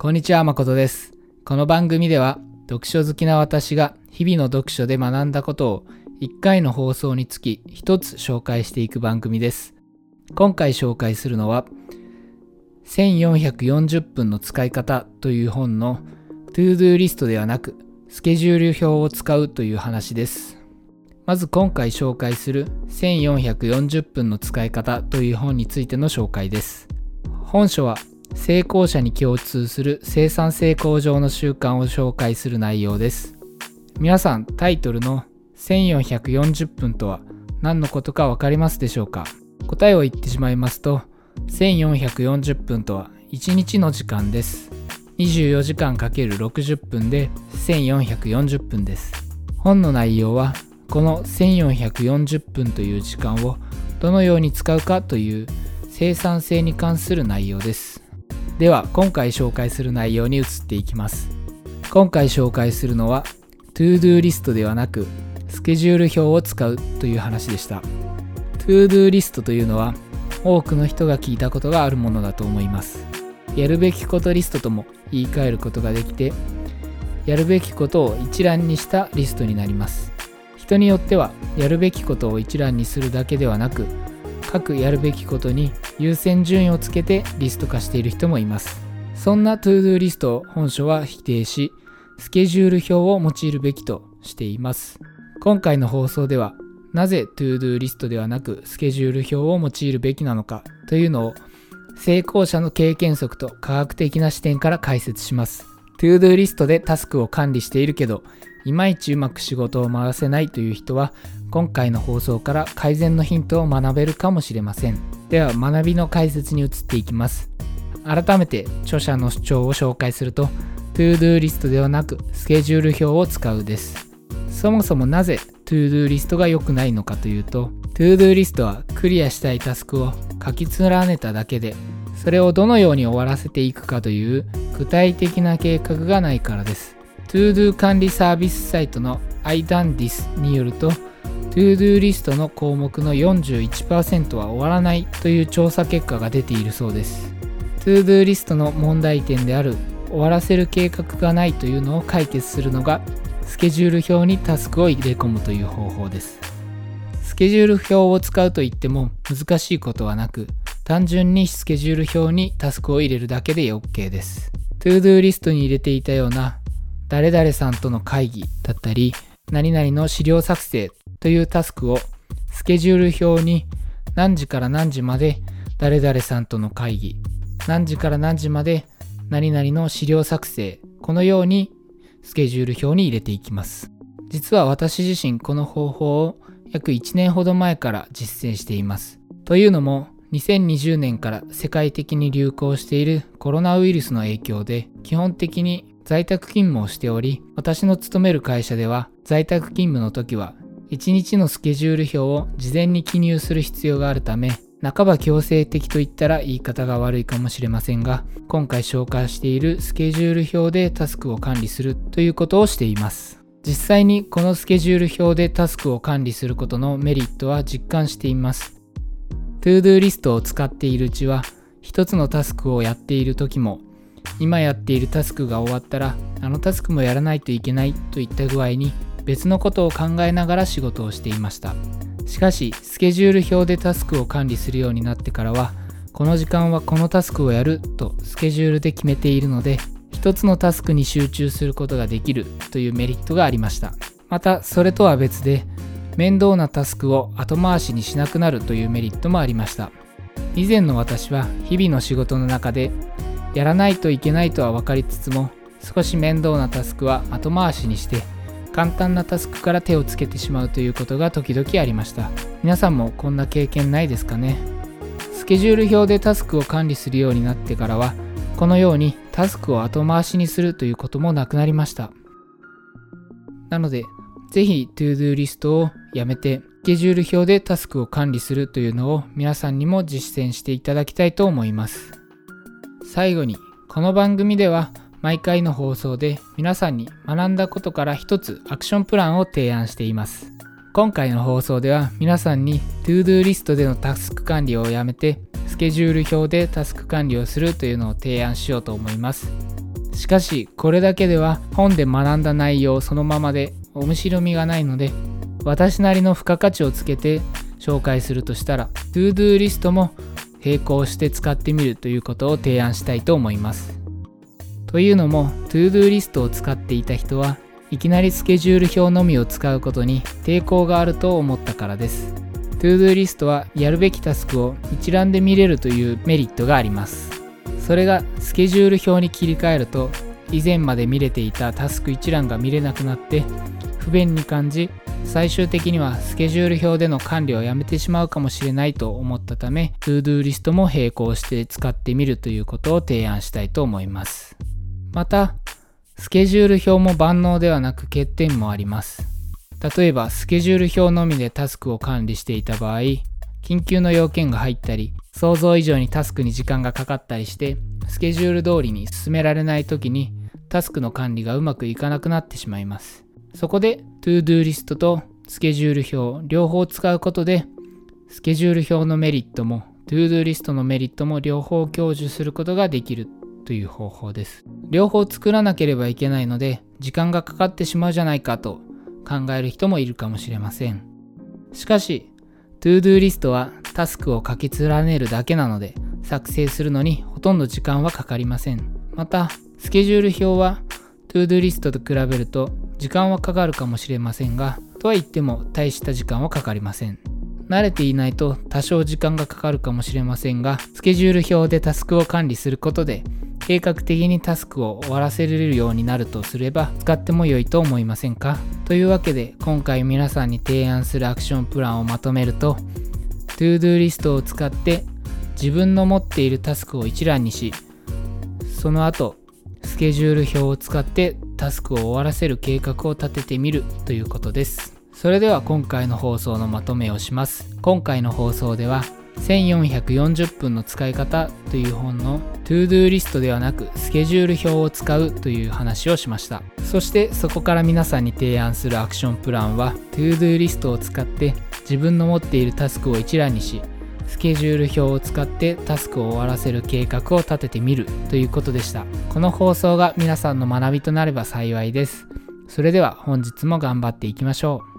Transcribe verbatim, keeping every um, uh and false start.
こんにちは、誠です。この番組では読書好きな私が日々の読書で学んだことをいっかいの放送につきひとつ紹介していく番組です。今回紹介するのはせんよんひゃくよんじゅっぷんの使い方という本の To-Do リストではなくスケジュール表を使うという話です。まず今回紹介するせんよんひゃくよんじゅっぷんの使い方という本についての紹介です。本書は成功者に共通する生産性向上の習慣を紹介する内容です。皆さん、タイトルのせんよんひゃくよんじゅっぷんとは何のことかわかりますでしょうか？答えを言ってしまいますと、せんよんひゃくよんじゅっぷんとはいちにちの時間です。にじゅうよじかん ×ろくじゅっ 分でせんよんひゃくよんじゅっぷんです。本の内容はこのせんよんひゃくよんじゅっぷんという時間をどのように使うかという生産性に関する内容です。では今回紹介する内容に移っていきます。今回紹介するのは To-Do リストではなくスケジュール表を使うという話でした。To-Do リストというのは多くの人が聞いたことがあるものだと思います。やるべきことリストとも言い換えることができて、やるべきことを一覧にしたリストになります。人によってはやるべきことを一覧にするだけではなく、各やるべきことに優先順位をつけてリスト化している人もいます。そんな To-Do リストを本書は否定し、スケジュール表を用いるべきとしています。今回の放送ではなぜ To-Do リストではなくスケジュール表を用いるべきなのかというのを、成功者の経験則と科学的な視点から解説します。 To-Do リストでタスクを管理しているけど、いまいちうまく仕事を回せないという人は、今回の放送から改善のヒントを学べるかもしれません。では学びの解説に移っていきます。改めて著者の主張を紹介すると、 To-Do リストではなくスケジュール表を使うです。そもそもなぜ To-Do リストが良くないのかというと、 To-Do リストはクリアしたいタスクを書き連ねただけで、それをどのように終わらせていくかという具体的な計画がないからです。 To-Do 管理サービスサイトの iDoneThis によると、To-Do リストの項目の よんじゅういちパーセント は終わらないという調査結果が出ているそうです。 To-Do リストの問題点である終わらせる計画がないというのを解決するのが、スケジュール表にタスクを入れ込むという方法です。スケジュール表を使うといっても難しいことはなく、単純にスケジュール表にタスクを入れるだけで OK です。 To-Do リストに入れていたような誰々さんとの会議だったり、何々の資料作成というタスクをスケジュール表に、何時から何時まで誰々さんとの会議、何時から何時まで何々の資料作成、このようにスケジュール表に入れていきます。実は私自身この方法を約いちねんほど前から実践しています。というのもにせんにじゅうねんから世界的に流行しているコロナウイルスの影響で、基本的に在宅勤務をしており、私の勤める会社では在宅勤務の時はいちにちのスケジュール表を事前に記入する必要があるため、半ば強制的と言ったら言い方が悪いかもしれませんが、今回紹介しているスケジュール表でタスクを管理するということをしています。実際にこのスケジュール表でタスクを管理することのメリットは実感しています。 To-Do リストを使っているうちは、一つのタスクをやっている時も、今やっているタスクが終わったらあのタスクもやらないといけないといった具合に、別のことを考えながら仕事をしていました。しかしスケジュール表でタスクを管理するようになってからは、この時間はこのタスクをやるとスケジュールで決めているので、一つのタスクに集中することができるというメリットがありました。またそれとは別で、面倒なタスクを後回しにしなくなるというメリットもありました。以前の私は日々の仕事の中で、やらないといけないとは分かりつつも、少し面倒なタスクは後回しにして、簡単なタスクから手をつけてしまうということが時々ありました。皆さんもこんな経験ないですかね。スケジュール表でタスクを管理するようになってからは、このようにタスクを後回しにするということもなくなりました。なのでぜひ To-Do リストをやめて、スケジュール表でタスクを管理するというのを皆さんにも実践していただきたいと思います。最後に、この番組では毎回の放送で皆さんに学んだことから一つアクションプランを提案しています。今回の放送では皆さんに To-Do リストでのタスク管理をやめて、スケジュール表でタスク管理をするというのを提案しようと思います。しかしこれだけでは本で学んだ内容そのままで面白みがないので、私なりの付加価値をつけて紹介するとしたら To-Do リストも並行して使ってみるということを提案したいと思います。というのも To-Do リストを使っていた人はいきなりスケジュール表のみを使うことに抵抗があると思ったからです。 To-Do リストはやるべきタスクを一覧で見れるというメリットがあります。それがスケジュール表に切り替えると以前まで見れていたタスク一覧が見れなくなって不便に感じ、最終的にはスケジュール表での管理をやめてしまうかもしれないと思ったため、 To-Do リストも並行して使ってみるということを提案したいと思います。またスケジュール表も万能ではなく欠点もあります。例えばスケジュール表のみでタスクを管理していた場合、緊急の要件が入ったり想像以上にタスクに時間がかかったりしてスケジュール通りに進められない時にタスクの管理がうまくいかなくなってしまいます。そこで To-Do リストとスケジュール表両方使うことでスケジュール表のメリットも To-Do リストのメリットも両方享受することができるという方法です。両方作らなければいけないので時間がかかってしまうじゃないかと考える人もいるかもしれません。しかし To-Do リストはタスクを書き連ねるだけなので作成するのにほとんど時間はかかりません。またスケジュール表は To-Do リストと比べると時間はかかるかもしれませんが、とは言っても大した時間はかかりません。慣れていないと多少時間がかかるかもしれませんが、スケジュール表でタスクを管理することで計画的にタスクを終わらせられるようになるとすれば使っても良いと思いませんか？というわけで今回皆さんに提案するアクションプランをまとめると、 To-Do リストを使って自分の持っているタスクを一覧にし、その後スケジュール表を使ってタスクを終わらせる計画を立ててみるということです。それでは今回の放送のまとめをします。今回の放送ではせんよんひゃくよんじゅっぷんの使い方という本の To-Do リストではなくスケジュール表を使うという話をしました。そしてそこから皆さんに提案するアクションプランは To-Do リストを使って自分の持っているタスクを一覧にし、スケジュール表を使ってタスクを終わらせる計画を立ててみるということでした。この放送が皆さんの学びとなれば幸いです。それでは本日も頑張っていきましょう。